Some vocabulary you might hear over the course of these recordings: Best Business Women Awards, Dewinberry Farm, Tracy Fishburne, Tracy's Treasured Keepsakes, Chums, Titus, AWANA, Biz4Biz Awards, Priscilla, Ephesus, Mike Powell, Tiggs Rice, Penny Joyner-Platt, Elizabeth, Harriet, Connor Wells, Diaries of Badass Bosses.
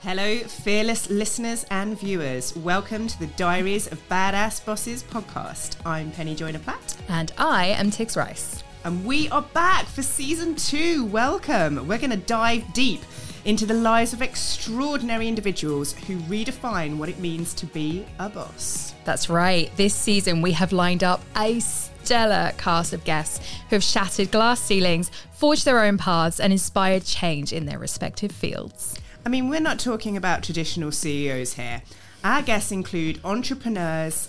Hello, fearless listeners and viewers. Welcome to the Diaries of Badass Bosses podcast. I'm Penny Joyner-Platt. And I am Tiggs Rice. And we are back for season 2. Welcome. We're going to dive deep into the lives of extraordinary individuals who redefine what it means to be a boss. That's right. This season we have lined up a stellar cast of guests who have shattered glass ceilings, forged their own paths, and inspired change in their respective fields. I mean, we're not talking about traditional CEOs here. Our guests include entrepreneurs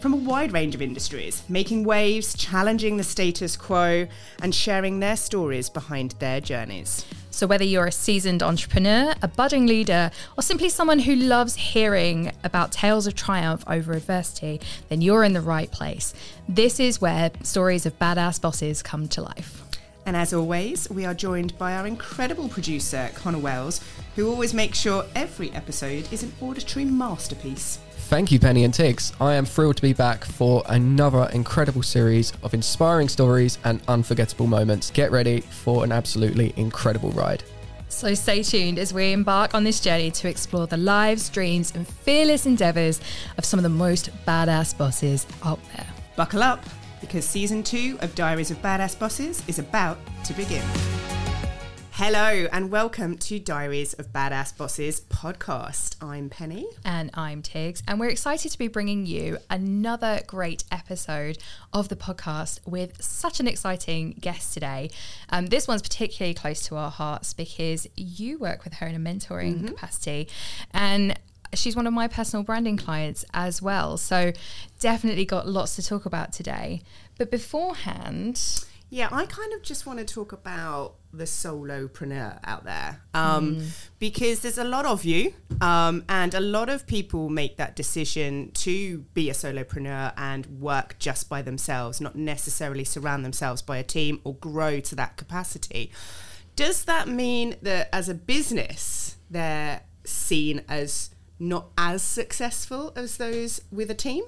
from a wide range of industries, making waves, challenging the status quo, and sharing their stories behind their journeys. So whether you're a seasoned entrepreneur, a budding leader, or simply someone who loves hearing about tales of triumph over adversity, then you're in the right place. This is where stories of badass bosses come to life. And as always, we are joined by our incredible producer, Connor Wells, who always makes sure every episode is an auditory masterpiece. Thank you, Penny and Tiggs. I am thrilled to be back for another incredible series of inspiring stories and unforgettable moments. Get ready for an absolutely incredible ride. So stay tuned as we embark on this journey to explore the lives, dreams, and fearless endeavours of some of the most badass bosses out there. Buckle up, because season 2 of Diaries of Badass Bosses is about to begin. Hello and welcome to Diaries of Badass Bosses podcast. I'm Penny. And I'm Tiggs. And we're excited to be bringing you another great episode of the podcast with such an exciting guest today. This one's particularly close to our hearts because you work with her in a mentoring capacity, and she's one of my personal branding clients as well. So definitely got lots to talk about today. But beforehand, yeah, I kind of just want to talk about the solopreneur out there because there's a lot of you and a lot of people make that decision to be a solopreneur and work just by themselves, not necessarily surround themselves by a team or grow to that capacity. Does that mean that as a business, they're seen as not as successful as those with a team?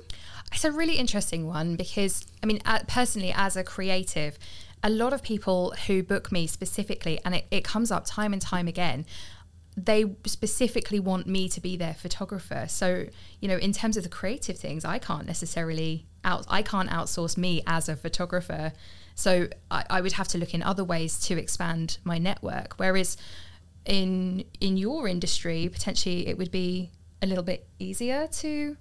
It's a really interesting one because, I mean, personally, as a creative, a lot of people who book me specifically, and it comes up time and time again, they specifically want me to be their photographer. So, you know, in terms of the creative things, I can't necessarily outsource me as a photographer. So I would have to look in other ways to expand my network. Whereas in your industry, potentially it would be a little bit easier to...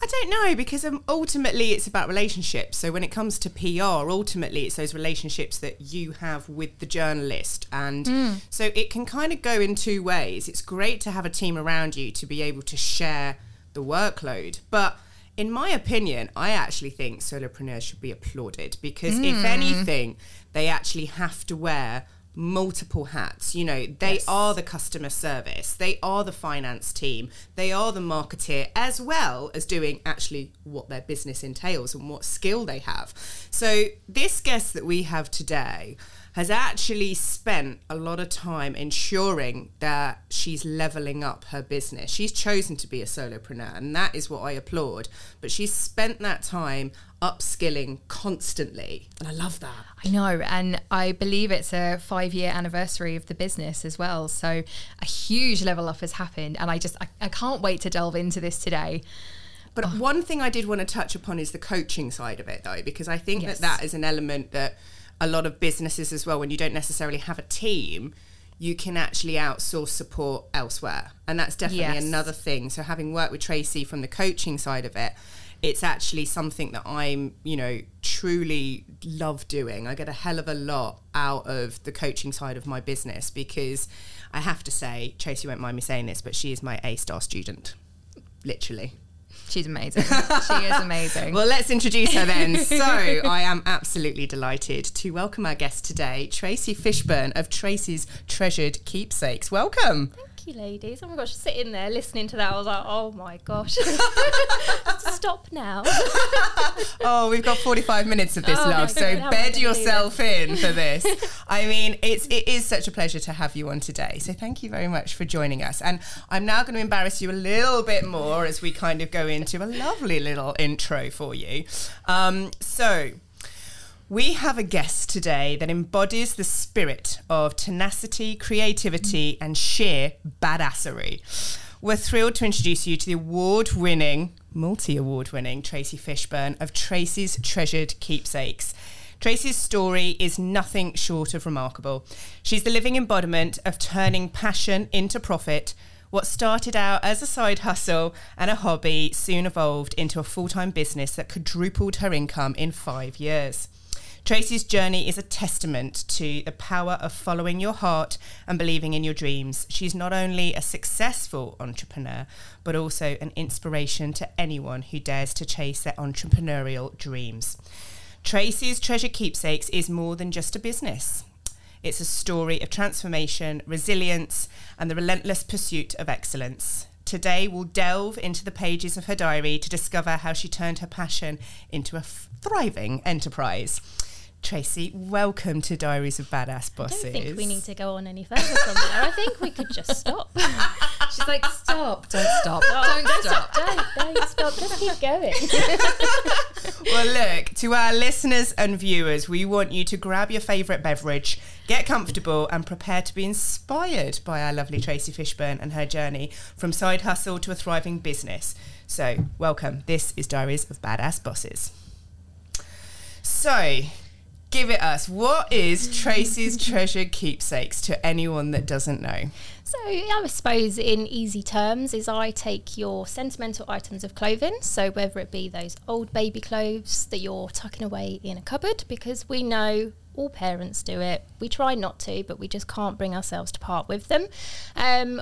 I don't know, because ultimately it's about relationships. So when it comes to PR, ultimately it's those relationships that you have with the journalist. And so it can kind of go in two ways. It's great to have a team around you to be able to share the workload. But in my opinion, I actually think solopreneurs should be applauded because if anything, they actually have to wear multiple hats. You know, they are the customer service, they are the finance team, they are the marketeer, as well as doing actually what their business entails and what skill they have. So this guest that we have today has actually spent a lot of time ensuring that she's leveling up her business. She's chosen to be a solopreneur, and that is what I applaud. But she's spent that time upskilling constantly, and I love that. I know, and I believe it's a 5-year anniversary of the business as well. So a huge level up has happened, and I can't wait to delve into this today. But one thing I did want to touch upon is the coaching side of it, though, because I think that is an element that a lot of businesses as well, when you don't necessarily have a team, you can actually outsource support elsewhere. And that's definitely another thing. So having worked with Tracy from the coaching side of it, it's actually something that I'm, you know, truly love doing. I get a hell of a lot out of the coaching side of my business because I have to say, Tracy won't mind me saying this, but she is my A-star student, literally. She's amazing. She is amazing. Well, let's introduce her then. So I am absolutely delighted to welcome our guest today, Tracy Fishburne of Tracy's Treasured Keepsakes. Welcome. Thank you, ladies. Oh my gosh, sitting there listening to that, I was like, oh my gosh. Stop now. Oh, we've got 45 minutes of this, love. So bed yourself in for this. I mean, it is such a pleasure to have you on today. So thank you very much for joining us. And I'm now going to embarrass you a little bit more as we kind of go into a lovely little intro for you. So We have a guest today that embodies the spirit of tenacity, creativity, and sheer badassery. We're thrilled to introduce you to the award-winning, multi-award-winning Tracy Fishburne of Tracy's Treasured Keepsakes. Tracy's story is nothing short of remarkable. She's the living embodiment of turning passion into profit. What started out as a side hustle and a hobby soon evolved into a full-time business that quadrupled her income in 5 years. Tracy's journey is a testament to the power of following your heart and believing in your dreams. She's not only a successful entrepreneur, but also an inspiration to anyone who dares to chase their entrepreneurial dreams. Tracy's Treasured Keepsakes is more than just a business. It's a story of transformation, resilience, and the relentless pursuit of excellence. Today, we'll delve into the pages of her diary to discover how she turned her passion into a thriving enterprise. Tracy, welcome to Diaries of Badass Bosses. I don't think we need to go on any further from there. I think we could just stop. She's like, stop, don't stop, don't stop, don't stop, just keep going. Well, look, to our listeners and viewers, we want you to grab your favourite beverage, get comfortable and prepare to be inspired by our lovely Tracy Fishburne and her journey from side hustle to a thriving business. So, welcome. This is Diaries of Badass Bosses. So, give it us. What is Tracy's Treasured Keepsakes to anyone that doesn't know? So I suppose in easy terms is I take your sentimental items of clothing, so whether it be those old baby clothes that you're tucking away in a cupboard, because we know all parents do it. We try not to, but we just can't bring ourselves to part with them.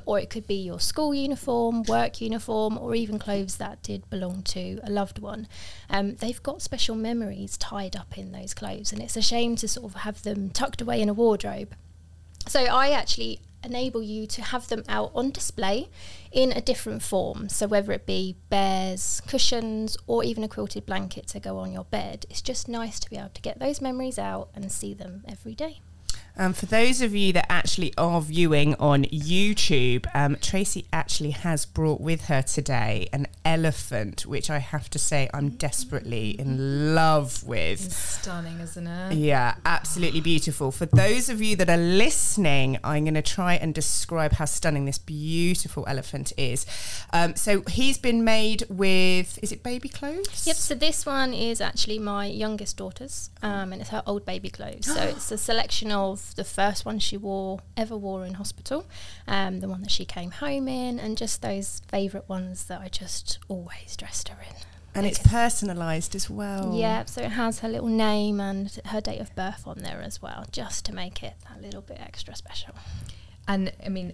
Or it could be your school uniform, work uniform, or even clothes that did belong to a loved one. They've got special memories tied up in those clothes, and it's a shame to sort of have them tucked away in a wardrobe. So I actually enable you to have them out on display in a different form. So whether it be bears, cushions, or even a quilted blanket to go on your bed, it's just nice to be able to get those memories out and see them every day. For those of you that actually are viewing on YouTube, Tracy actually has brought with her today an elephant, which I have to say I'm desperately in love with. It's stunning, isn't it? Yeah, absolutely beautiful. For those of you that are listening, I'm going to try and describe how stunning this beautiful elephant is. So he's been made with, is it baby clothes? Yep, so this one is actually my youngest daughter's, and it's her old baby clothes. So it's a selection of the first one she ever wore in hospital, the one that she came home in, and just those favourite ones that I just always dressed her in. And like, it's personalised as well. Yeah, so it has her little name and her date of birth on there as well, just to make it that little bit extra special. And I mean,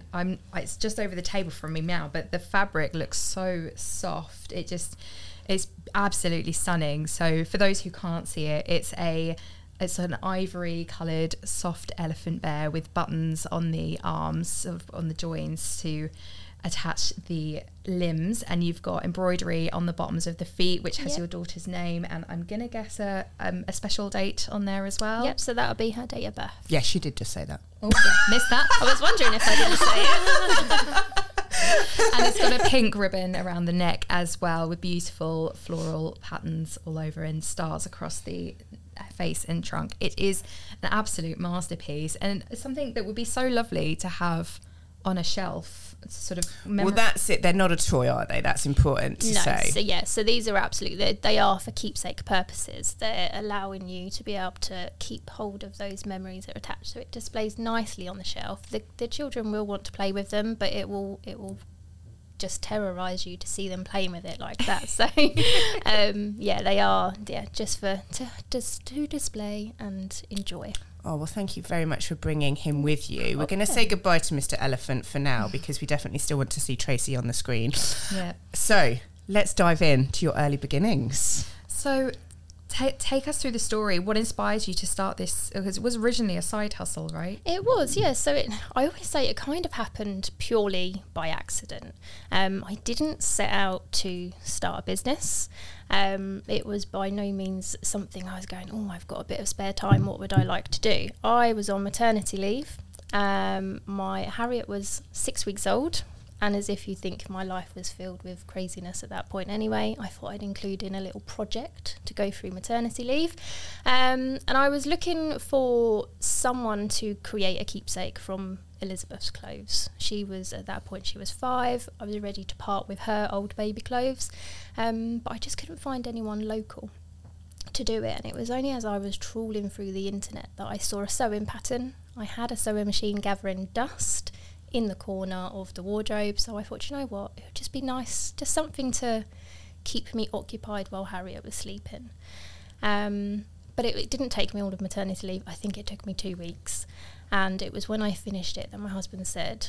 it's just over the table from me now, but the fabric looks so soft. It's absolutely stunning. So for those who can't see it, it's an ivory-coloured soft elephant bear with buttons on the arms, sort of on the joints to attach the limbs, and you've got embroidery on the bottoms of the feet, which has your daughter's name, and I'm gonna guess a special date on there as well. Yep, so that'll be her date of birth. Yeah, she did just say that. Oh, yeah, missed that. I was wondering if I didn't say it. And it's got a pink ribbon around the neck as well, with beautiful floral patterns all over and stars across the face and trunk. It is an absolute masterpiece, and something that would be so lovely to have on a shelf, sort of. Well, that's it. They're not a toy, are they? That's important to say. So yeah, so these are absolutely, they are for keepsake purposes. They're allowing you to be able to keep hold of those memories that are attached. So it displays nicely on the shelf. The children will want to play with them, but it will just terrorise you to see them playing with it like that. So they are just for to display and enjoy. Oh, well, thank you very much for bringing him with you. We're going to say goodbye to Mr. Elephant for now, because we definitely still want to see Tracy on the screen. Yeah. So let's dive in to your early beginnings. So take us through the story. What inspired you to start this? Because it was originally a side hustle, right? It was, yeah. So I always say it kind of happened purely by accident. I didn't set out to start a business. It was by no means something I was going, oh, I've got a bit of spare time, what would I like to do? I was on maternity leave. My Harriet was 6 weeks old. And as if you think my life was filled with craziness at that point anyway, I thought I'd include in a little project to go through maternity leave. And I was looking for someone to create a keepsake from Elizabeth's clothes. She was, at that point, she was 5. I was ready to part with her old baby clothes. But I just couldn't find anyone local to do it. And it was only as I was trawling through the internet that I saw a sewing pattern. I had a sewing machine gathering dust in the corner of the wardrobe, so I thought, you know what, it would just be nice, just something to keep me occupied while Harriet was sleeping. But it didn't take me all of maternity leave. I think it took me 2 weeks, and it was when I finished it that my husband said,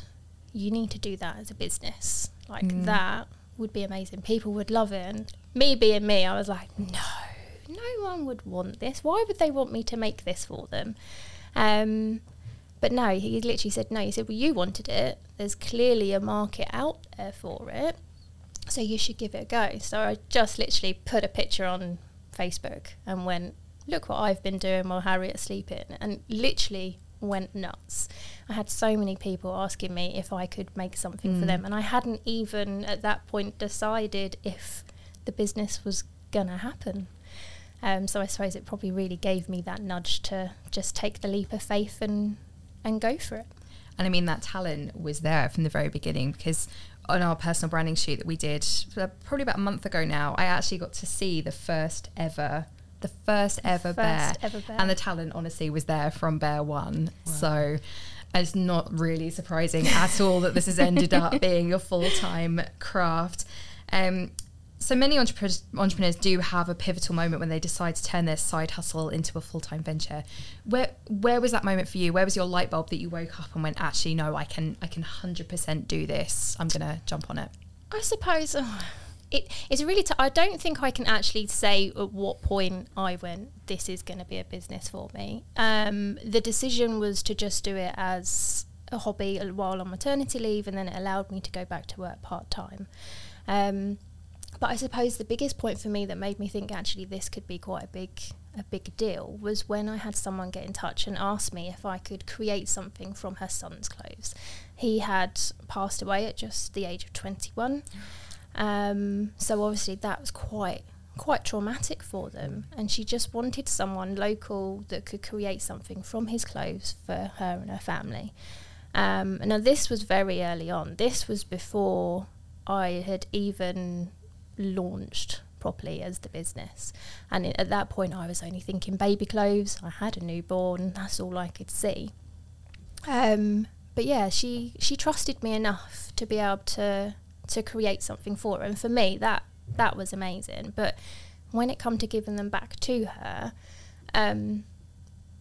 you need to do that as a business, like that would be amazing, people would love it. And me being me, I was like, no one would want this, why would they want me to make this for them? But no, he literally said no. He said, well, you wanted it. There's clearly a market out there for it, so you should give it a go. So I just literally put a picture on Facebook and went, look what I've been doing while Harriet's sleeping, and literally went nuts. I had so many people asking me if I could make something for them, and I hadn't even at that point decided if the business was going to happen. So I suppose it probably really gave me that nudge to just take the leap of faith and go for it. And I mean, that talent was there from the very beginning, because on our personal branding shoot that we did probably about a month ago now, I actually got to see the first ever bear. And the talent honestly was there from bear one. Wow. So it's not really surprising at all that this has ended up being your full-time craft. So many entrepreneurs do have a pivotal moment when they decide to turn their side hustle into a full-time venture. Where was that moment for you? Where was your light bulb that you woke up and went, actually, no, I can 100% do this. I'm going to jump on it. I suppose it's really tough. I don't think I can actually say at what point I went, this is going to be a business for me. The decision was to just do it as a hobby while on maternity leave, and then it allowed me to go back to work part-time. But I suppose the biggest point for me that made me think actually this could be quite a big deal was when I had someone get in touch and ask me if I could create something from her son's clothes. He had passed away at just the age of 21. So obviously that was quite traumatic for them, and she just wanted someone local that could create something from his clothes for her and her family. Now this was very early on. This was before I had even launched properly as the business, and at that point I was only thinking baby clothes. I had a newborn, that's all I could see. But yeah, she trusted me enough to be able to create something for her, and for me that was amazing. But when it come to giving them back to her,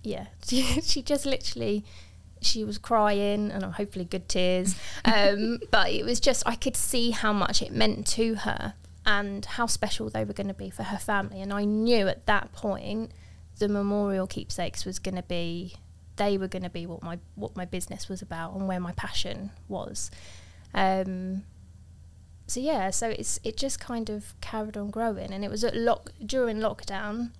she just literally, she was crying, and hopefully good tears, but it was just, I could see how much it meant to her and how special they were going to be for her family. And I knew at that point the memorial keepsakes was going to be, they were going to be what my business was about and where my passion was. So it just kind of carried on growing, and it was during lockdown.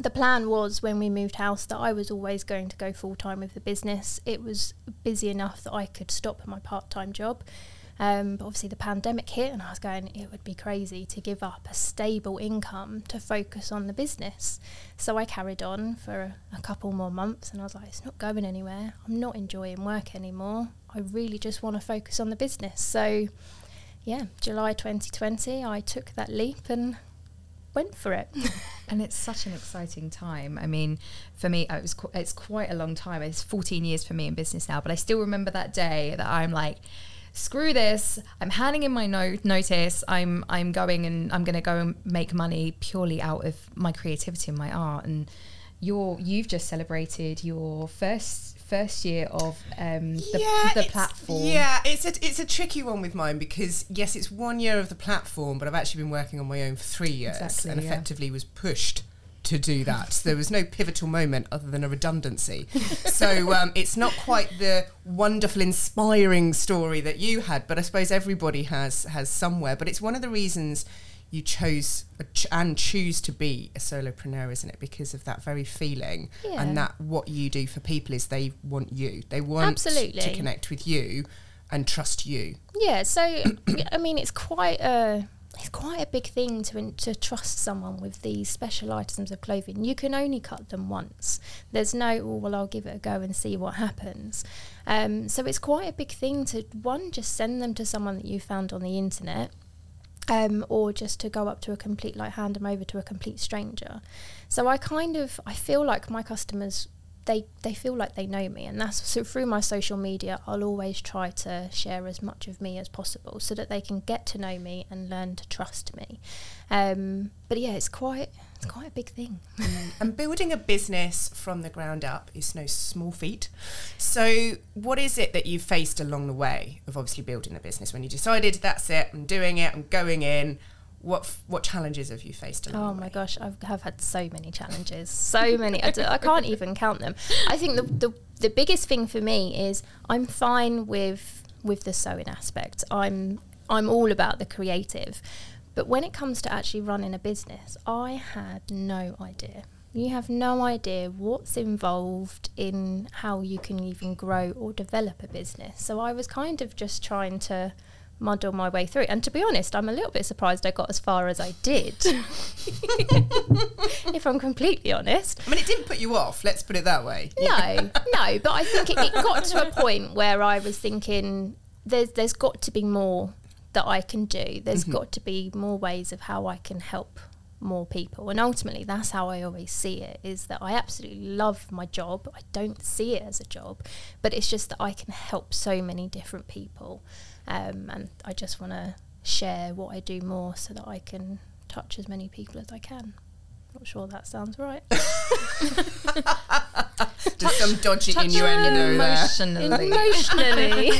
The plan was, when we moved house, that I was always going to go full-time with the business. It was busy enough that I could stop my part-time job. But obviously the pandemic hit, and I was going, it would be crazy to give up a stable income to focus on the business. So I carried on for a couple more months, and I was like, it's not going anywhere. I'm not enjoying work anymore. I really just want to focus on the business. So, yeah, July 2020, I took that leap and went for it. And it's such an exciting time. I mean, for me, it's quite a long time. It's 14 years for me in business now, but I still remember that day that I'm like, screw this, I'm handing in my notice, I'm going, and I'm going to go and make money purely out of my creativity and my art. And you've just celebrated your first year of the platform. Yeah, it's a tricky one with mine, because yes, it's 1 year of the platform, but I've actually been working on my own for 3 years, exactly, and effectively was pushed to do that. There was no pivotal moment other than a redundancy. So it's not quite the wonderful, inspiring story that you had, but I suppose everybody has somewhere. But it's one of the reasons you chose and choose to be a solopreneur, isn't it? Because of that very feeling, yeah. And that what you do for people is they want you. They want Absolutely. To connect with you and trust you. Yeah, so I mean, it's quite a big thing to trust someone with these special items of clothing. You can only cut them once. There's no, oh, well, I'll give it a go and see what happens. So it's quite a big thing to, one, just send them to someone that you found on the internet, or just to go up to a complete, like, hand them over to a complete stranger. So I feel like my customers, they feel like they know me, and that's so through my social media I'll always try to share as much of me as possible so that they can get to know me and learn to trust me. But yeah, it's quite a big thing. And building a business from the ground up is no small feat. So what is it that you faced along the way of obviously building a business when you decided, that's it, I'm doing it, I'm going in? What challenges have you faced along the way? Oh my gosh, I have had so many challenges, so many. I can't even count them. I think the biggest thing for me is I'm fine with the sewing aspect. I'm all about the creative, but when it comes to actually running a business, I had no idea. You have no idea what's involved in how you can even grow or develop a business. So I was kind of just trying to muddle my way through, and to be honest, I'm a little bit surprised I got as far as I did. If I'm completely honest, I mean, it didn't put you off, let's put it that way. No, but I think it got to a point where I was thinking, there's got to be more that I can do. There's mm-hmm. got to be more ways of how I can help more people, and ultimately that's how I always see it, is that I absolutely love my job. I don't see it as a job, but it's just that I can help so many different people. And I just want to share what I do more so that I can touch as many people as I can. Not sure that sounds right. Just some dodgy innuendo there. Emotionally.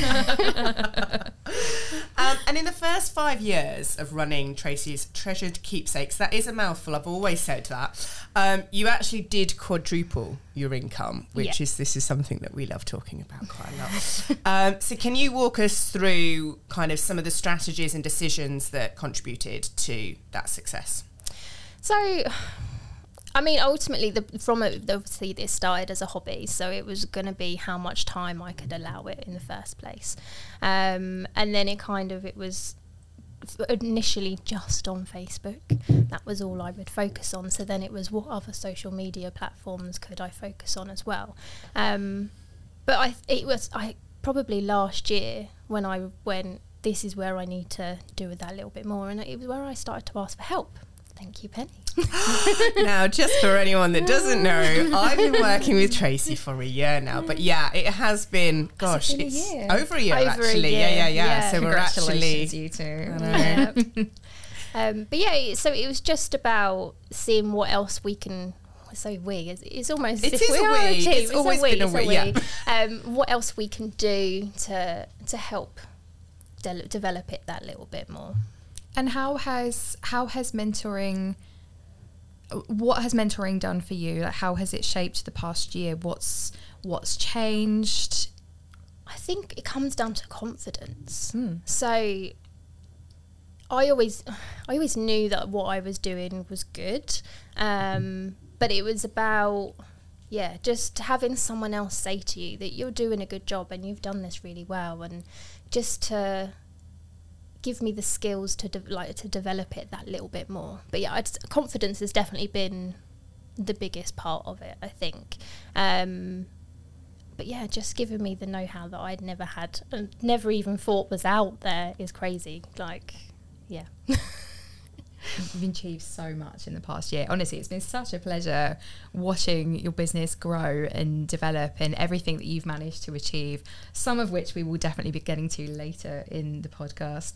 And in the first 5 years of running Tracy's Treasured Keepsakes, that is a mouthful, I've always said that, you actually did quadruple your income, which is something that we love talking about quite a lot. So can you walk us through kind of some of the strategies and decisions that contributed to that success? So, I mean, ultimately, obviously this started as a hobby, so it was going to be how much time I could allow it in the first place. And then it was initially just on Facebook. That was all I would focus on. So then it was, what other social media platforms could I focus on as well? But it was probably last year when I went, this is where I need to do with that a little bit more. And it was where I started to ask for help. Thank you, Penny. Now, just for anyone that doesn't know, I've been working with Tracy for a year now. But yeah, it has been, gosh, it's over a year actually. Yeah. So we're actually, you two. Yeah. But yeah, so it was just about seeing what else we can. So it's almost as if we are a team. It's always been a we. Yeah. What else we can do to help develop it that little bit more. And what has mentoring done for you? Like, how has it shaped the past year? What's changed? I think it comes down to confidence. So I always knew that what I was doing was good, but it was about just having someone else say to you that you're doing a good job and you've done this really well, and just to give me the skills to develop it that little bit more. But yeah, confidence has definitely been the biggest part of it, I think. But yeah, just giving me the know-how that I'd never had and never even thought was out there is crazy. Like, yeah. You've achieved so much in the past year. Honestly, it's been such a pleasure watching your business grow and develop, and everything that you've managed to achieve, some of which we will definitely be getting to later in the podcast.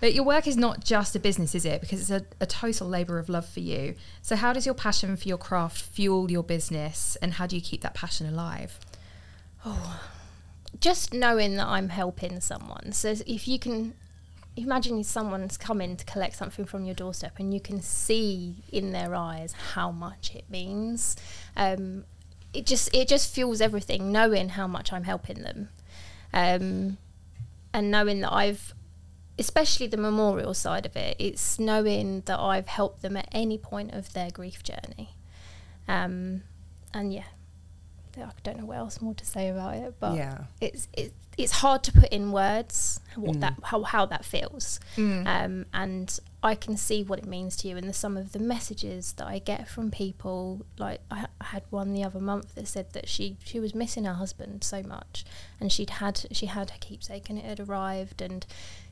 But your work is not just a business, is it? Because it's a total labour of love for you. So how does your passion for your craft fuel your business, and how do you keep that passion alive? Oh, just knowing that I'm helping someone. So if you can imagine someone's coming to collect something from your doorstep and you can see in their eyes how much it means. It just fuels everything, knowing how much I'm helping them. And knowing that especially the memorial side of it, it's knowing that I've helped them at any point of their grief journey. And yeah, I don't know what else more to say about it, but it's it's hard to put in words what that how that feels. And I can see what it means to you, and some of the messages that I get from people, like I had one the other month that said that she was missing her husband so much, and she had her keepsake and it had arrived and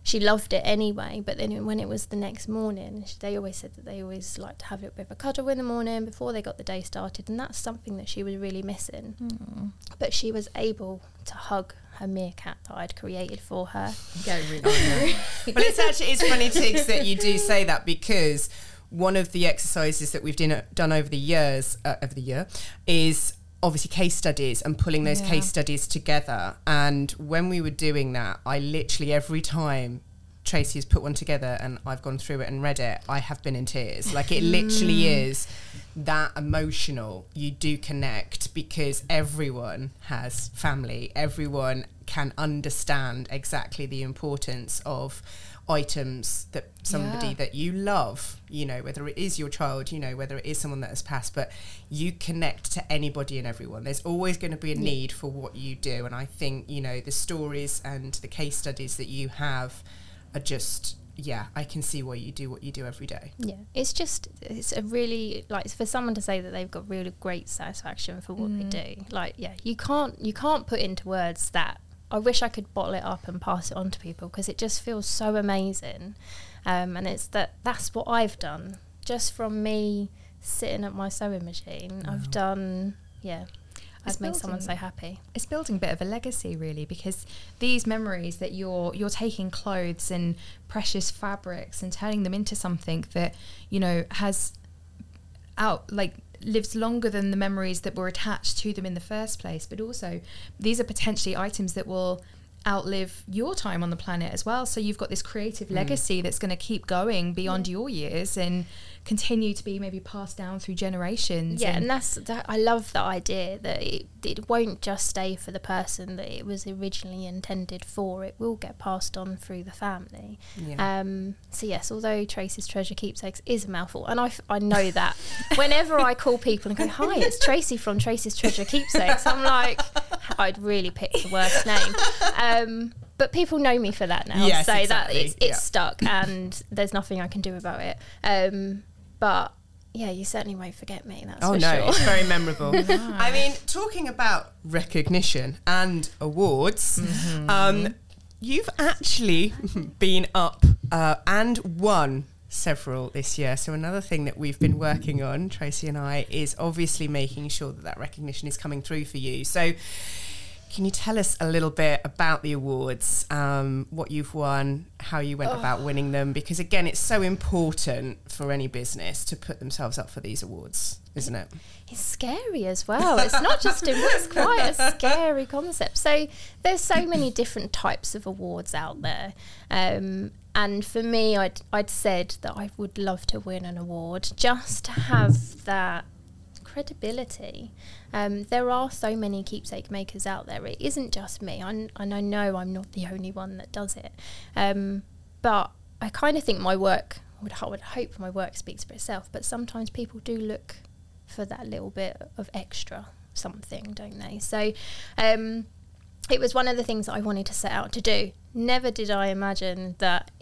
she loved it anyway, but then when it was the next morning, they always said that they always liked to have a little bit of a cuddle in the morning before they got the day started, and that's something that she was really missing. But she was able to hug a meerkat that I'd created for her. Well, it's funny, Tiggs, that you do say that, because one of the exercises that we've done over the years is obviously case studies and pulling those case studies together. And when we were doing that, I literally every time Tracy has put one together and I've gone through it and read it, I have been in tears. Like, it literally is that emotional. You do connect, because everyone has family. Everyone can understand exactly the importance of items that somebody that you love, you know, whether it is your child, you know, whether it is someone that has passed, but you connect to anybody and everyone. There's always going to be a need for what you do. And I think, you know, the stories and the case studies that you have are just, I can see why you do what you do every day. Yeah, it's a really, like, for someone to say that they've got really great satisfaction for what they do, like, you can't put into words that. I wish I could bottle it up and pass it on to people, because it just feels so amazing. And it's that's what I've done. Just from me sitting at my sewing machine, I've done, I've made someone so happy. It's building a bit of a legacy, really, because these memories that you're taking clothes and precious fabrics and turning them into something that, you know, lives longer than the memories that were attached to them in the first place. But also, these are potentially items that will outlive your time on the planet as well. So you've got this creative legacy that's going to keep going beyond your years and continue to be maybe passed down through generations. And I love the idea that it won't just stay for the person that it was originally intended for. It will get passed on through the family. So yes, although Tracy's Treasure Keepsakes is a mouthful, and I know that whenever I call people and go, "Hi, it's Tracy from Tracy's Treasure Keepsakes," I'm like, I'd really pick the worst name. But people know me for that now, that it's stuck, and there's nothing I can do about it. But yeah, you certainly won't forget me. That's for sure. It's very memorable. I mean, talking about recognition and awards, you've actually been up and won several this year. So another thing that we've been working on, Tracy and I, is obviously making sure that recognition is coming through for you. So, can you tell us a little bit about the awards, what you've won, how you went about winning them? Because, again, it's so important for any business to put themselves up for these awards, isn't it? It's scary as well. It's not just it's quite a scary concept. So there's so many different types of awards out there. And for me, I'd said that I would love to win an award just to have that credibility. There are so many keepsake makers out there. It isn't just me, and I know I'm not the only one that does it, but I kind of think my work, I would hope my work speaks for itself, but sometimes people do look for that little bit of extra something, don't they? So it was one of the things that I wanted to set out to do. Never did I imagine that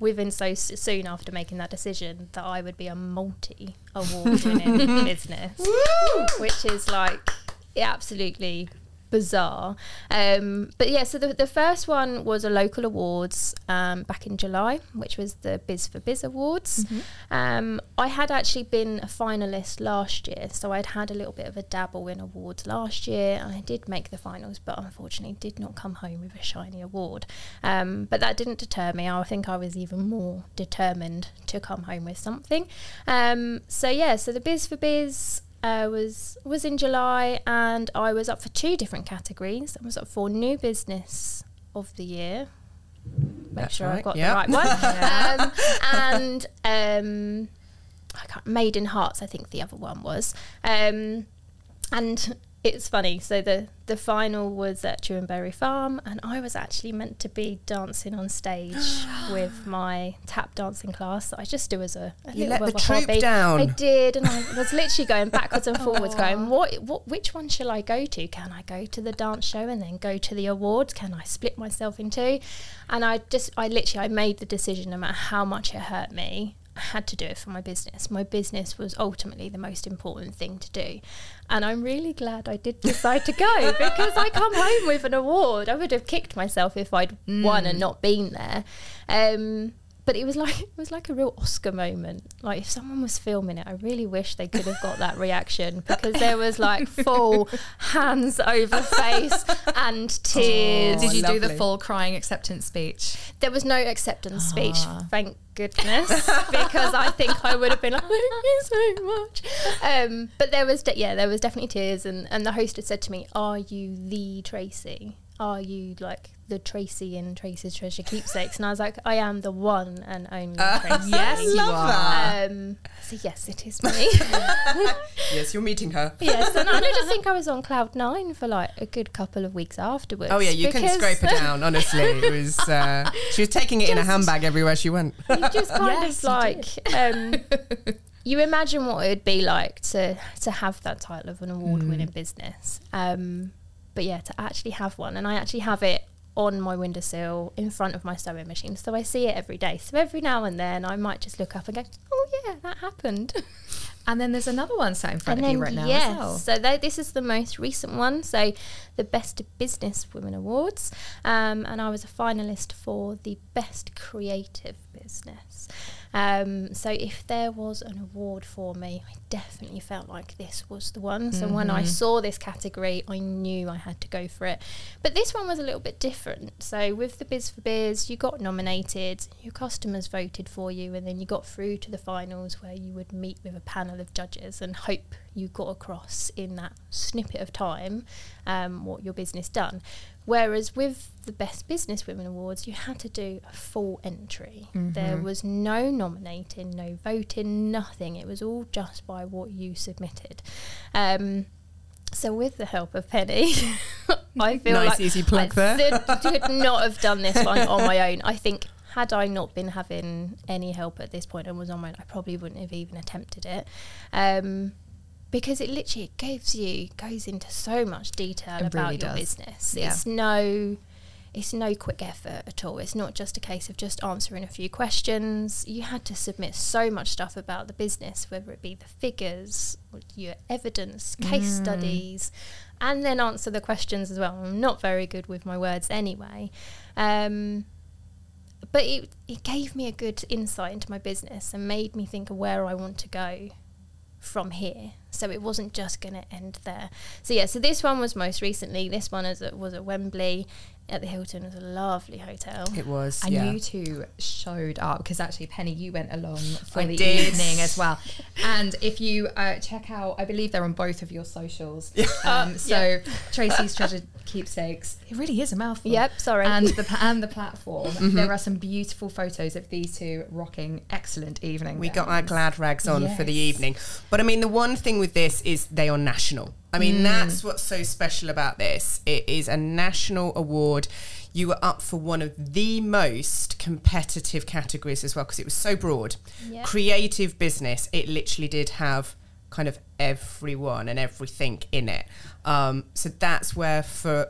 within so soon after making that decision, that I would be a multi-award winning business. Woo! Which is absolutely bizarre. But yeah, so the first one was a local awards back in July, which was the Biz4Biz Awards. I had actually been a finalist last year, so I'd had a little bit of a dabble in awards last year, and I did make the finals, but unfortunately did not come home with a shiny award. But that didn't deter me. I think I was even more determined to come home with something. So the Biz4Biz was in July, and I was up for two different categories. I was up for New Business of the Year. I've got the right one. Maiden Hearts, I think the other one was. And It's funny. So the final was at Dewinberry Farm, and I was actually meant to be dancing on stage with my tap dancing class that I just do as a you let the troop hobby. Down. I did, and I was literally going backwards and forwards, going, which one shall I go to? Can I go to the dance show and then go to the awards? Can I split myself in two? And I made the decision, no matter how much it hurt me. I had to do it for my business. My business was ultimately the most important thing to do. And I'm really glad I did decide to go, because I come home with an award. I would have kicked myself if I'd won and not been there. But it was like a real Oscar moment. Like, if someone was filming it, I really wish they could have got that reaction, because there was like full hands over face and tears. Oh, did you do the full crying acceptance speech? There was no acceptance speech, thank goodness, because I think I would have been like, thank you so much. But there was definitely tears, and the host had said to me, "Are you the Tracy? Are you like the Tracy in Tracy's Treasure Keepsakes?" And I was like, "I am the one and only Tracy." Yes, you are. So yes, it is me. Yes, you're meeting her. Yes, and I just think I was on cloud nine for like a good couple of weeks afterwards. Oh yeah, you can scrape her down, honestly. It was she was taking it in a handbag everywhere she went. You just kind of like you imagine what it would be like to have that title of an award-winning business. But yeah, to actually have one, and I actually have it on my windowsill in front of my sewing machine, so I see it every day. So every now and then I might just look up and go, "Oh yeah, that happened." And then there's another one sat in front of you right now as well. So this is the most recent one, so the Best Business Women Awards, and I was a finalist for the Best Creative Business. So if there was an award for me, I definitely felt like this was the one. So when I saw this category, I knew I had to go for it. But this one was a little bit different. So with the Biz4Biz, you got nominated, your customers voted for you, and then you got through to the finals, where you would meet with a panel of judges and hope you got across in that snippet of time what your business done. Whereas with the Best Business Women Awards, you had to do a full entry. There was no nominating, no voting, nothing. It was all just by what you submitted. So with the help of Penny, I feel nice, like easy plug there. I could not have done this one on my own. I think had I not been having any help at this point and was on my own, I probably wouldn't have even attempted it. Because it literally goes into so much detail about your business. Yeah. It's no quick effort at all. It's not just a case of just answering a few questions. You had to submit so much stuff about the business, whether it be the figures, your evidence, case studies, and then answer the questions as well. I'm not very good with my words anyway. But it gave me a good insight into my business and made me think of where I want to go from here. So it wasn't just going to end there. So yeah, so this one was most recently. This one was at Wembley at the Hilton. It was a lovely hotel. It was, and you two showed up, because actually, Penny, you went along for evening as well. And if you check out, I believe they're on both of your socials. Tracy's Treasured Keepsakes. It really is a mouthful. Yep, sorry. And the platform. There are some beautiful photos of these two rocking excellent evening. We got our glad rags on for the evening. But I mean, the one thing with this is they are national. I mean, that's what's so special about this. It is a national award. You were up for one of the most competitive categories as well, because it was so broad. Yeah. Creative business, it literally did have kind of everyone and everything in it. So that's where for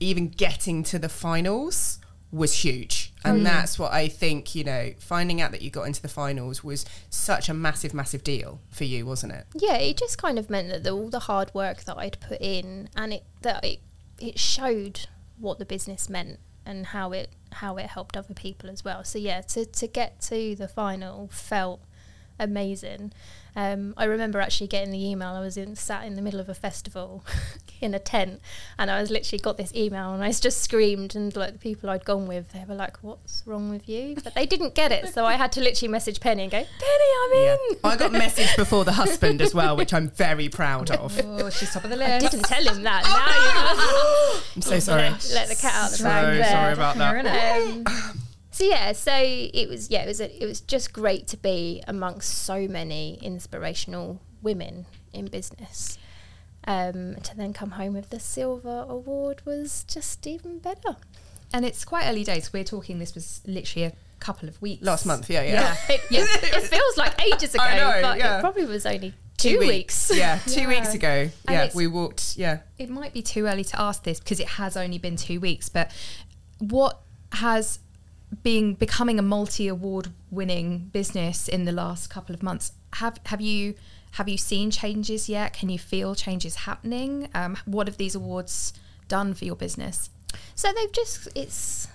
even getting to the finals was huge. And that's what I think, you know, finding out that you got into the finals was such a massive, massive deal for you, wasn't it? Yeah, it just kind of meant that all the hard work that I'd put in, and it showed what the business meant and how it helped other people as well. So yeah, to get to the final felt amazing. I remember actually getting the email. I was sat in the middle of a festival in a tent, and I was literally got this email, and I just screamed, and like the people I'd gone with, they were like, "What's wrong with you?" But they didn't get it, so I had to literally message Penny and go, "Penny, I'm in." I got messaged before the husband as well, which I'm very proud of. Oh, she's top of the list. I didn't tell him that. Oh, no. I'm so sorry. Let the cat out of the bag. Sorry about that. So yeah, so it was just great to be amongst so many inspirational women in business. To then come home with the silver award was just even better. And it's quite early days. We're talking, this was literally a couple of weeks. Last month, yeah. It feels like ages ago, but it probably was only two weeks. Yeah, two weeks ago. Yeah, we walked, yeah. It might be too early to ask this because it has only been 2 weeks, but what has becoming a multi-award winning business in the last couple of months, have you seen changes yet? Can you feel changes happening? What have these awards done for your business? So they've just, it's,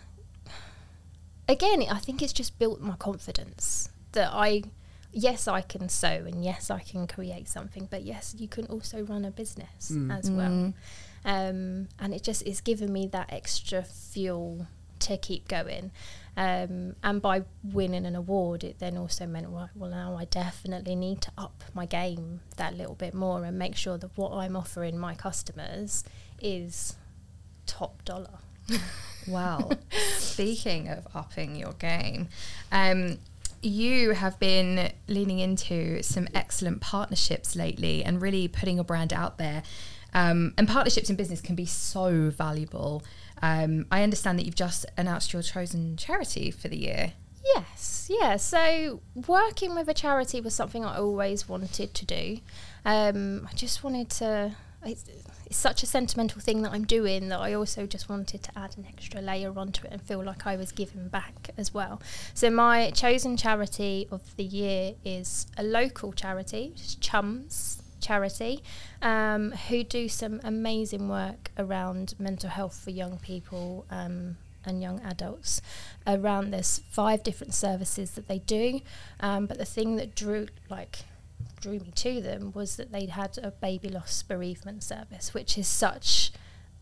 again, I think it's just built my confidence that I can sew and yes, I can create something, but yes, you can also run a business as well. And it just is giving me that extra fuel to keep going. And by winning an award, it then also meant, well, now I definitely need to up my game that little bit more and make sure that what I'm offering my customers is top dollar. Wow. Speaking of upping your game, you have been leaning into some excellent partnerships lately and really putting your brand out there. And partnerships in business can be so valuable. I understand that you've just announced your chosen charity for the year. Yes, yeah. So working with a charity was something I always wanted to do. I just wanted to... It's such a sentimental thing that I'm doing that I also just wanted to add an extra layer onto it and feel like I was giving back as well. So my chosen charity of the year is a local charity, Chums charity, who do some amazing work around mental health for young people and young adults. Around this, 5 different services that they do, but the thing that drew me to them was that they had a baby loss bereavement service, which is such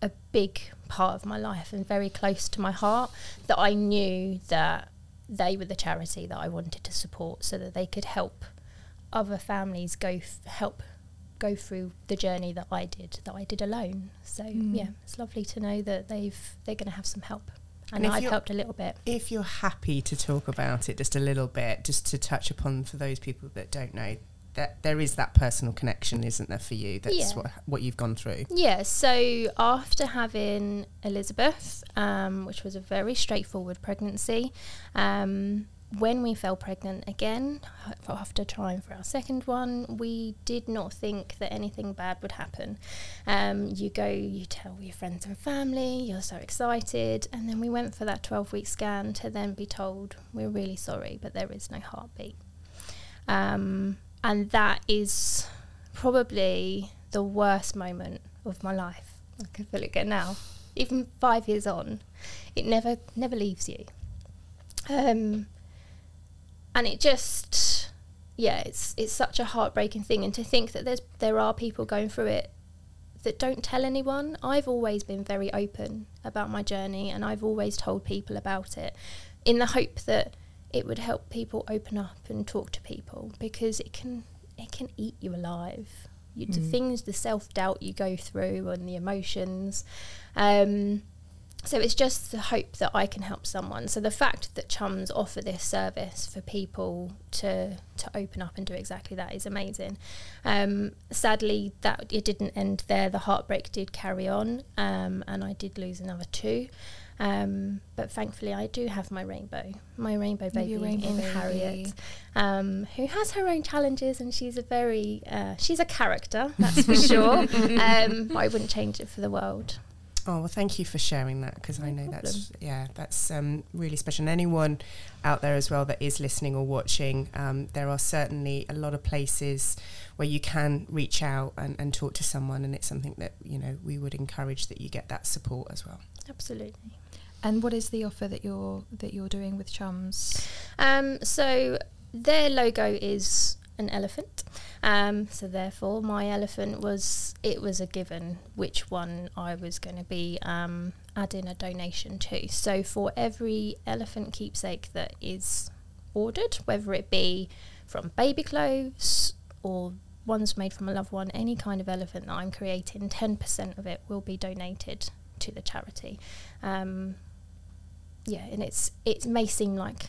a big part of my life and very close to my heart, that I knew that they were the charity that I wanted to support so that they could help other families go through the journey that I did alone. So yeah, it's lovely to know that they're going to have some help. And I've helped a little bit. If you're happy to talk about it just a little bit, just to touch upon for those people that don't know, that there is that personal connection, isn't there, for you? That's what you've gone through. Yeah, so after having Elizabeth, which was a very straightforward pregnancy, when we fell pregnant again, after trying for our second one, we did not think that anything bad would happen. You tell your friends and family, you're so excited, and then we went for that 12-week scan to then be told, we're really sorry, but there is no heartbeat. And that is probably the worst moment of my life. I can feel it again now. Even 5 years on, it never leaves you. And it just, it's such a heartbreaking thing. And to think that there are people going through it that don't tell anyone. I've always been very open about my journey, and I've always told people about it in the hope that it would help people open up and talk to people, because it can eat you alive. The things, the self-doubt you go through and the emotions. So it's just the hope that I can help someone. So the fact that Chums offer this service for people to open up and do exactly that is amazing. Sadly, that it didn't end there. The heartbreak did carry on, and I did lose another 2. But thankfully I do have my rainbow baby in Harriet, who has her own challenges, and she's she's a character, that's for sure. But I wouldn't change it for the world. Oh, well, thank you for sharing that, because I know that's really special. And anyone out there as well that is listening or watching, there are certainly a lot of places where you can reach out and talk to someone, and it's something that, you know, we would encourage that you get that support as well. Absolutely. And what is the offer that you're doing with Chums? So their logo is an elephant. So therefore my elephant was a given which one I was going to be adding a donation to. So for every elephant keepsake that is ordered, whether it be from baby clothes or ones made from a loved one, any kind of elephant that I'm creating, 10% of it will be donated to the charity. And it may seem like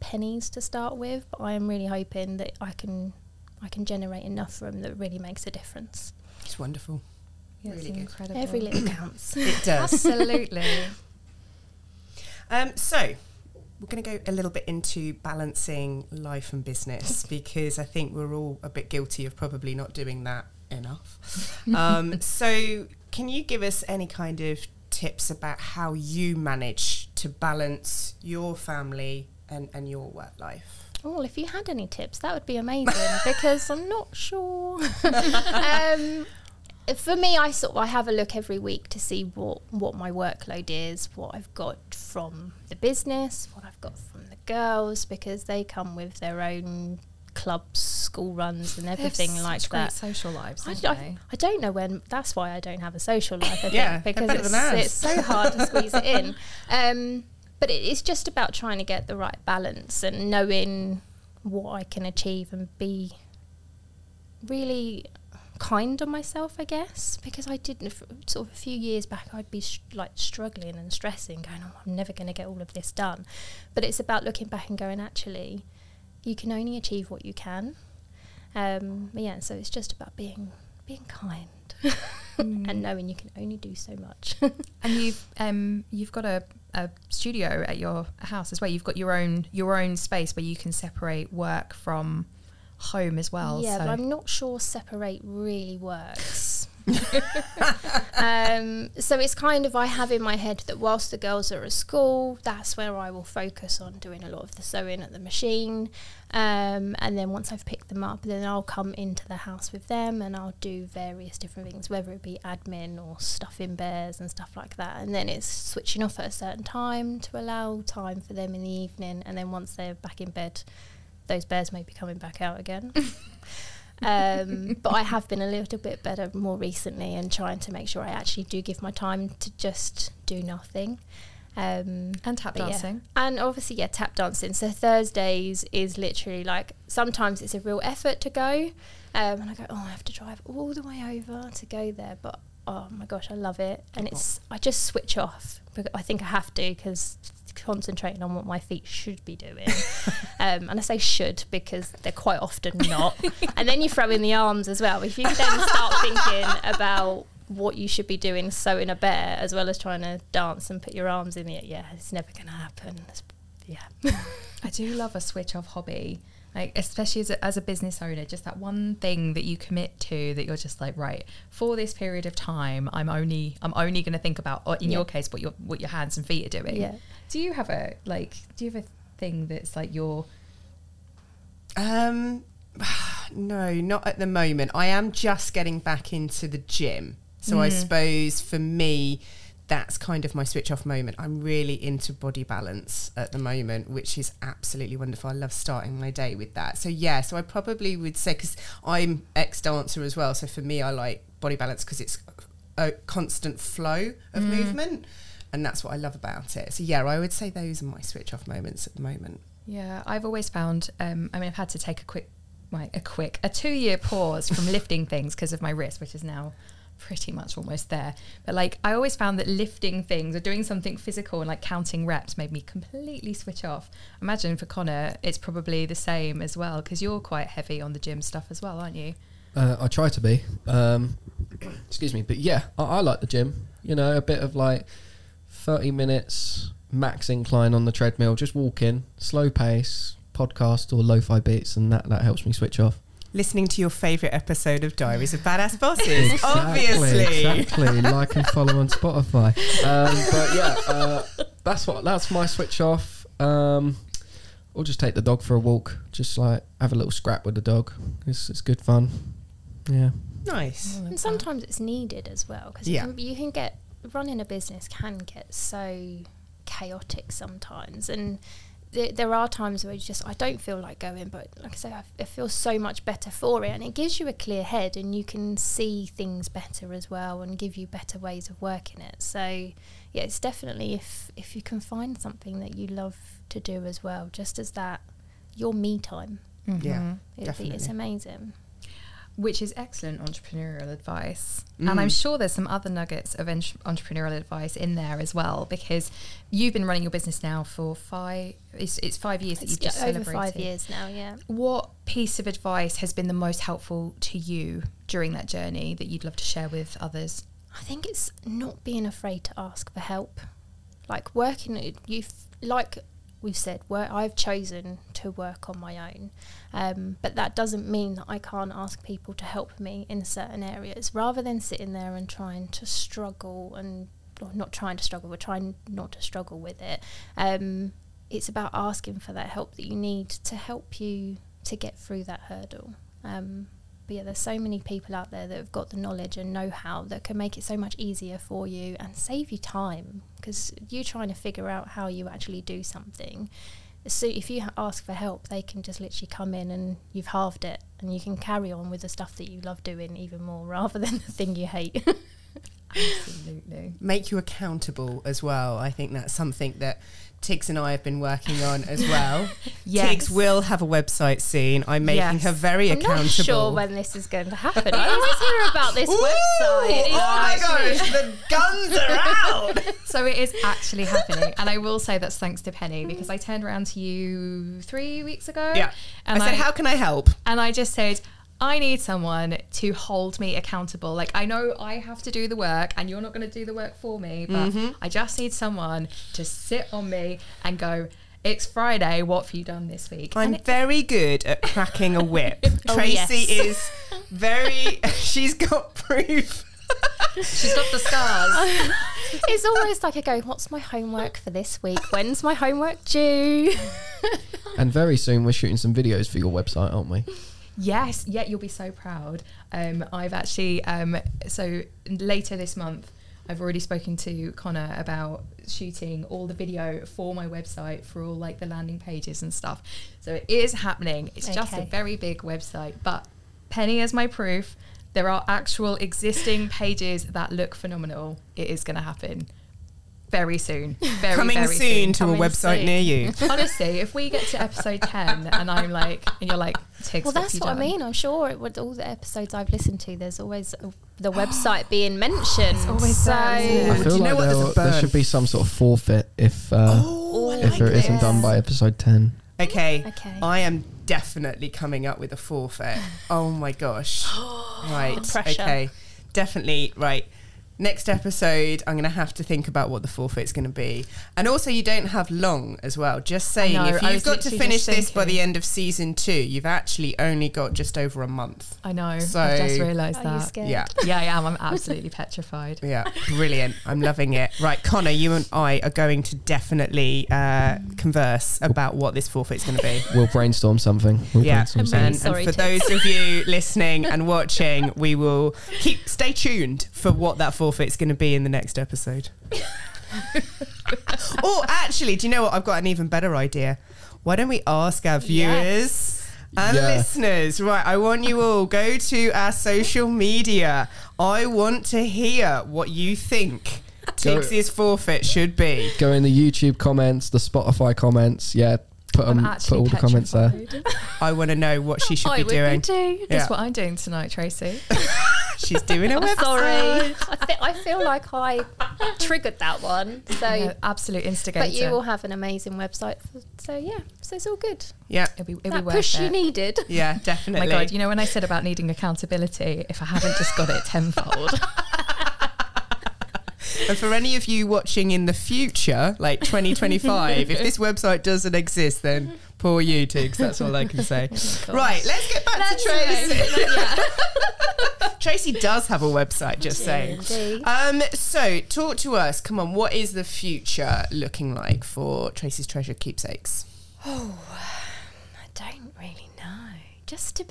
pennies to start with, but I am really hoping that I can generate enough from that really makes a difference. It's wonderful. Yeah, really good. Incredible. Every little counts. It does. Absolutely. So we're going to go a little bit into balancing life and business, because I think we're all a bit guilty of probably not doing that enough. So can you give us any kind of tips about how you manage to balance your family and your work life? Well, if you had any tips, that would be amazing, because I'm not sure. For me, I have a look every week to see what my workload is, what I've got from the business, what I've got from the girls, because they come with their own clubs, school runs and everything like that. They have such great social lives, don't they? I don't know when, that's why I don't have a social life, I think, because it's so hard to squeeze it in. But it's just about trying to get the right balance and knowing what I can achieve and be really kind on myself, I guess, because I didn't, sort of a few years back, I'd be struggling and stressing, going, oh, I'm never going to get all of this done. But it's about looking back and going, actually, you can only achieve what you can. So it's just about being kind. And knowing you can only do so much. And you've got a studio at your house as well. You've got your own space where you can separate work from home as well. Yeah, so. But I'm not sure separate really works. So it's kind of, I have in my head that whilst the girls are at school, that's where I will focus on doing a lot of the sewing at the machine, and then once I've picked them up, then I'll come into the house with them and I'll do various different things, whether it be admin or stuffing bears and stuff like that, and then it's switching off at a certain time to allow time for them in the evening, and then once they're back in bed, those bears may be coming back out again. But I have been a little bit better more recently and trying to make sure I actually do give my time to just do nothing. And tap dancing. Yeah. And obviously, tap dancing. So Thursdays is literally like, sometimes it's a real effort to go. And I go, I have to drive all the way over to go there. But oh my gosh, I love it. And I just switch off. I think I have to, because concentrating on what my feet should be doing, and I say should because they're quite often not. And then you throw in the arms as well. If you then start thinking about what you should be doing, sewing a bear as well as trying to dance and put your arms in it, it's never going to happen. I do love a switch off hobby, like especially as a business owner, just that one thing that you commit to that you're just like, right, for this period of time I'm only going to think about, or in your case, what your hands and feet are doing. Do you have a thing that's like your no, not at the moment. I am just getting back into the gym, so I suppose for me that's kind of my switch off moment. I'm really into body balance at the moment, which is absolutely wonderful. I love starting my day with that. So I probably would say, because I'm ex-dancer as well, so for me I like body balance because it's a constant flow of movement, and that's what I love about it. So I would say those are my switch off moments at the moment. I've always found, I've had to take a 2-year pause from lifting things because of my wrist, which is now pretty much almost there, but like I always found that lifting things or doing something physical and like counting reps made me completely switch off. Imagine for Connor it's probably the same as well, because you're quite heavy on the gym stuff as well, aren't you? I try to be, excuse me, but I like the gym, a bit of like 30 minutes max incline on the treadmill, just walking, slow pace, podcast or lo-fi beats, and that helps me switch off. Listening to your favourite episode of Diaries of Badass Bosses, obviously. Exactly, like and follow on Spotify. That's my switch off. Or just take the dog for a walk, just like have a little scrap with the dog. It's good fun. Yeah. Nice. And sometimes it's needed as well, because you can get, running a business can get so chaotic sometimes, and there are times where I don't feel like going, but like I say, I feel so much better for it, and it gives you a clear head and you can see things better as well and give you better ways of working it. So it's definitely, if you can find something that you love to do as well, just as that, your me time. It's amazing. Which is excellent entrepreneurial advice. Mm. And I'm sure there's some other nuggets of entrepreneurial advice in there as well, because you've been running your business now for five years that you've just celebrated. Over 5 years now, yeah. What piece of advice has been the most helpful to you during that journey that you'd love to share with others? I think it's not being afraid to ask for help. Like working, I've chosen to work on my own, but that doesn't mean that I can't ask people to help me in certain areas, rather than sitting there and trying not to struggle with it. It's about asking for that help that you need to help you to get through that hurdle. But yeah, there's so many people out there that have got the knowledge and know-how that can make it so much easier for you and save you time, because you're trying to figure out how you actually do something. So if you ask for help, they can just literally come in and you've halved it and you can carry on with the stuff that you love doing even more, rather than the thing you hate. Absolutely. Make you accountable as well. I think that's something that Tiggs and I have been working on as well. Yes. Tiggs will have a website soon. I'm making her very accountable. I'm not sure when this is going to happen. I always hear about this website. Oh my gosh, the guns are out! So it is actually happening. And I will say that's thanks to Penny, because I turned around to you 3 weeks ago. Yeah. And I said, how can I help? And I just said, I need someone to hold me accountable. Like, I know I have to do the work and you're not going to do the work for me, but I just need someone to sit on me and go, it's Friday, what have you done this week? I'm very good at cracking a whip. Tracy is she's got proof. She's got the scars. It's almost like I go, what's my homework for this week? When's my homework due? And very soon we're shooting some videos for your website, aren't we? Yes, yeah, you'll be so proud. I've actually, so later this month, I've already spoken to Connor about shooting all the video for my website, for all like the landing pages and stuff. So it is happening. It's just a very big website, but Penny is my proof. There are actual existing pages that look phenomenal. It is going to happen. Very soon. Coming soon to a website near you. Honestly, if we get to episode 10 and I'm like, and you're like, Tiggs, well, that's what I mean. I'm sure with all the episodes I've listened to, there's always the website being mentioned. It's always so. I feel like there should be some sort of forfeit if it isn't done by episode 10. Okay. I am definitely coming up with a forfeit. Oh my gosh. Right. Okay. Definitely. Right. Next episode, I'm going to have to think about what the forfeit's going to be. And also, you don't have long as well. Just saying, if you've got to finish this by the end of season 2, you've actually only got just over a month. I know. So I just realised that. Are you scared? Yeah, I am. I'm absolutely petrified. Yeah, brilliant. I'm loving it. Right, Connor, you and I are going to definitely converse about what this forfeit's going to be. We'll brainstorm something. And for those of you listening and watching, we will stay tuned for what that forfeit it's going to be in the next episode. Or actually, do you know what? I've got an even better idea. Why don't we ask our viewers and listeners? Right, I want you all go to our social media. I want to hear what you think Tiggs's forfeit should be. Go in the YouTube comments, the Spotify comments. Yeah, put all the comments there. I want to know what she should be doing. That's what I'm doing tonight, Tracy. She's doing a website. Sorry. I feel like I triggered that one. So absolute instigator. But you will have an amazing website. So it's all good. Yeah. It'll be worth it. That push you needed. Yeah, definitely. Oh my God, you know when I said about needing accountability, if I haven't just got it tenfold. And for any of you watching in the future, like 2025, if this website doesn't exist, then poor you, Tiggs. That's all I can say. Oh, right, let's get back to Tracy. Tracy does have a website, just saying. So talk to us. Come on, what is the future looking like for Tracy's Treasured Keepsakes? Oh, I don't really know. Just to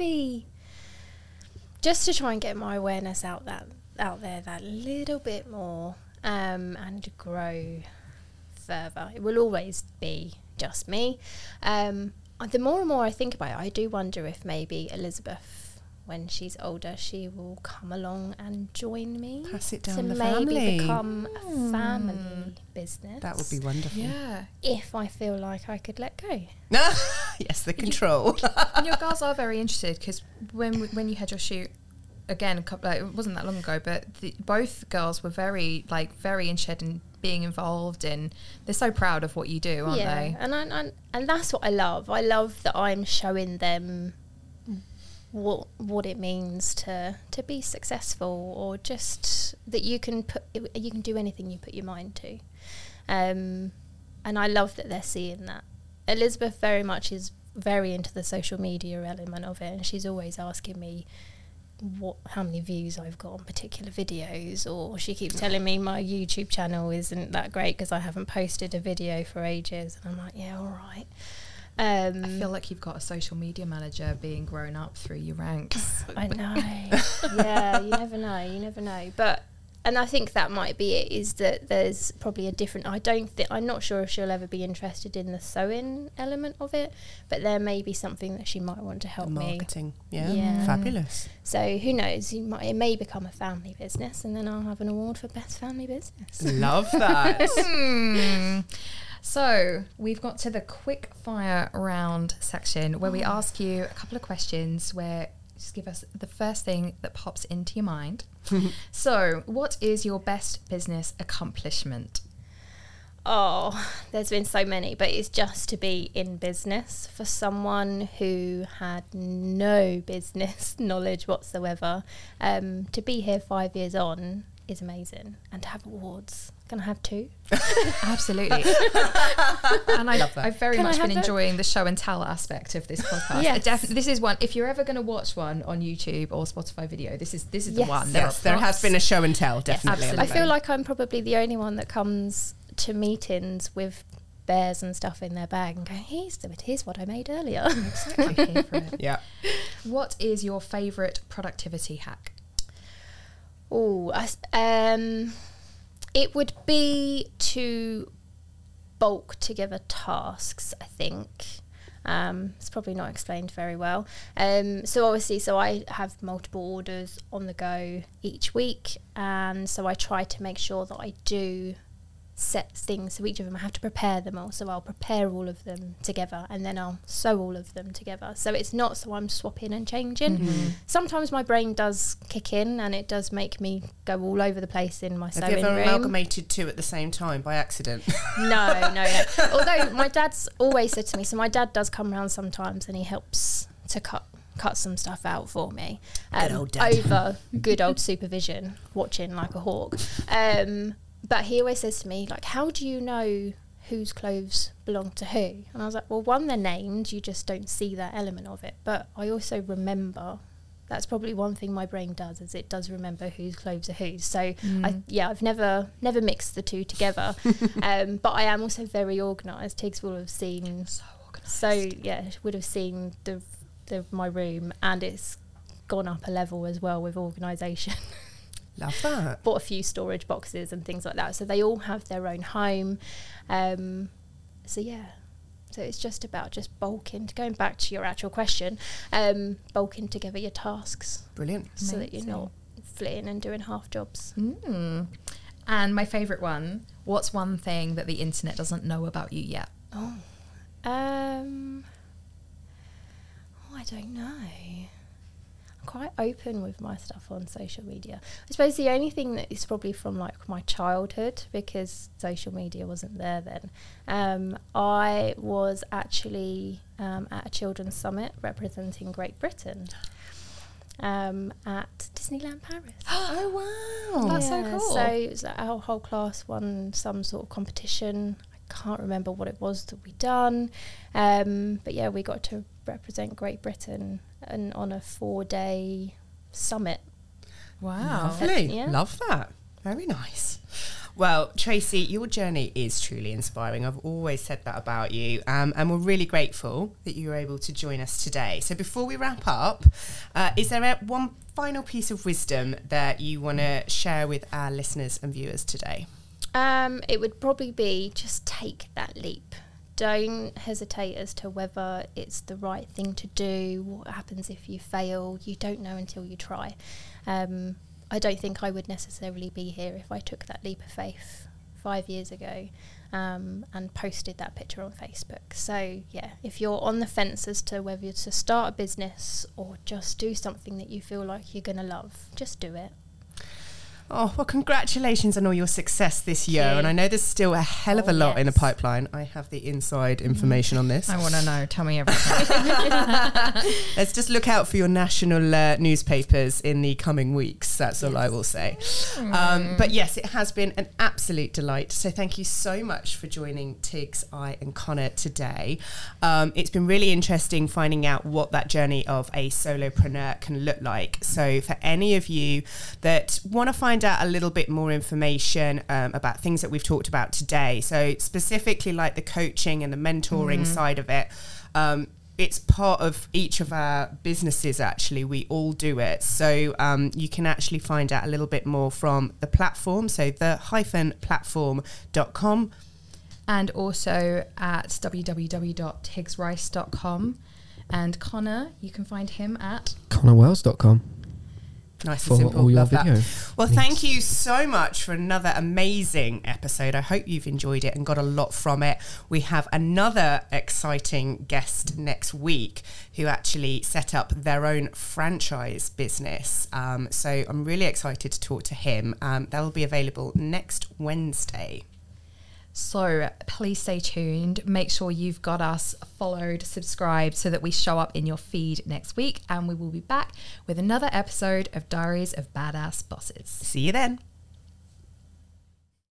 try and get my awareness out there that little bit more. And grow further. It will always be just me. The more and more I think about it, I do wonder if maybe Elizabeth, when she's older, she will come along and join me. Pass it down to the family. To maybe become a family business. That would be wonderful. Yeah. If I feel like I could let go. Yes, the control. And your girls are very interested, because when you had your shoot again, it wasn't that long ago, but both girls were very interested in being involved in. They're so proud of what you do, aren't they? And that's what I love. I love that I'm showing them what it means to be successful, or just that you can do anything you put your mind to. And I love that they're seeing that. Elizabeth very much is very into the social media element of it, and she's always asking me how many views I've got on particular videos, or she keeps telling me my YouTube channel isn't that great because I haven't posted a video for ages, and I'm like, yeah, all right. I feel like you've got a social media manager being grown up through your ranks. I know. Yeah, you never know. And I think that might be it, is that there's probably a different... I'm not sure if she'll ever be interested in the sewing element of it, but there may be something that she might want to help marketing. Me. Marketing, yeah. Fabulous. So who knows, it may become a family business, and then I'll have an award for Best Family Business. Love that. So we've got to the quick fire round section where we ask you a couple of questions where... Just give us the first thing that pops into your mind. So, what is your best business accomplishment? Oh, there's been so many, but it's just to be in business for someone who had no business knowledge whatsoever. To be here 5 years on is amazing, and to have awards. Can I have two? Absolutely. And I've very much been enjoying the show and tell aspect of this podcast. Yes. This is one. If you're ever going to watch one on YouTube or Spotify video, this is the one. There has been a show and tell, definitely. Yes, I feel like I'm probably the only one that comes to meetings with bears and stuff in their bag and go, here's what I made earlier. Exactly. I'm here for it. Yeah. What is your favourite productivity hack? Oh, it would be to bulk together tasks, I think. It's probably not explained very well. So I have multiple orders on the go each week, and so I try to make sure that I do set things, so each of them I have to prepare them all, so I'll prepare all of them together, and then I'll sew all of them together, so it's not so I'm swapping and changing. Sometimes my brain does kick in and it does make me go all over the place in my sewing room. Have you ever amalgamated two at the same time by accident? No. Although my dad's always said to me, so my dad does come round sometimes and he helps to cut some stuff out for me, over good old supervision, watching like a hawk. But he always says to me, like, how do you know whose clothes belong to who? And I was like, well, one, they're named. You just don't see that element of it. But I also remember. That's probably one thing my brain does, is it does remember whose clothes are whose. So, I've never mixed the two together. But I am also very organised. Tiggs will have seen... So organised. So, yeah, would have seen my room. And it's gone up a level as well with organisation. Love that. Bought a few storage boxes and things like that, so they all have their own home. So it's just about bulking, going back to your actual question, bulking together your tasks. Brilliant. So amazing. That you're not flitting and doing half jobs. And my favourite one, what's one thing that the internet doesn't know about you yet? I don't know. Quite open with my stuff on social media. I suppose the only thing that is probably from like my childhood, because social media wasn't there then. I was actually at a children's summit representing Great Britain at Disneyland Paris. Oh wow, that's so cool. So it was like our whole class won some sort of competition. I can't remember what it was that we done, but yeah, we got to represent Great Britain and on a 4-day summit. Wow. Lovely. Yeah. Love that. Very nice. Well, Tracy, your journey is truly inspiring. I've always said that about you, and we're really grateful that you were able to join us today. So before we wrap up, is there one final piece of wisdom that you want to share with our listeners and viewers today? It would probably be just take that leap. Don't hesitate as to whether it's the right thing to do. What happens if you fail? You don't know until you try. I don't think I would necessarily be here if I took that leap of faith 5 years ago, and posted that picture on Facebook. So yeah, if you're on the fence as to whether you're to start a business or just do something that you feel like you're going to love, just do it. Oh, well, congratulations on all your success this year. And I know there's still a hell of a lot in the pipeline. I have the inside information on this. I want to know. Tell me everything. Let's just look out for your national newspapers in the coming weeks. That's all I will say. But yes, it has been an absolute delight. So thank you so much for joining Tiggs, I and Connor today. It's been really interesting finding out what that journey of a solopreneur can look like. So for any of you that want to find out a little bit more information about things that we've talked about today, so specifically like the coaching and the mentoring side of it, it's part of each of our businesses, actually. We all do it. So you can actually find out a little bit more from the platform, so the-platform.com, and also at www.tiggsrice.com. and Connor, you can find him at connorwells.com. Nice and simple. All your videos. Well, thank you so much for another amazing episode. I hope you've enjoyed it and got a lot from it. We have another exciting guest next week who actually set up their own franchise business. So I'm really excited to talk to him. That'll be available next Wednesday. So please stay tuned. Make sure you've got us followed, subscribed, so that we show up in your feed next week. And we will be back with another episode of Diaries of Badass Bosses. See you then.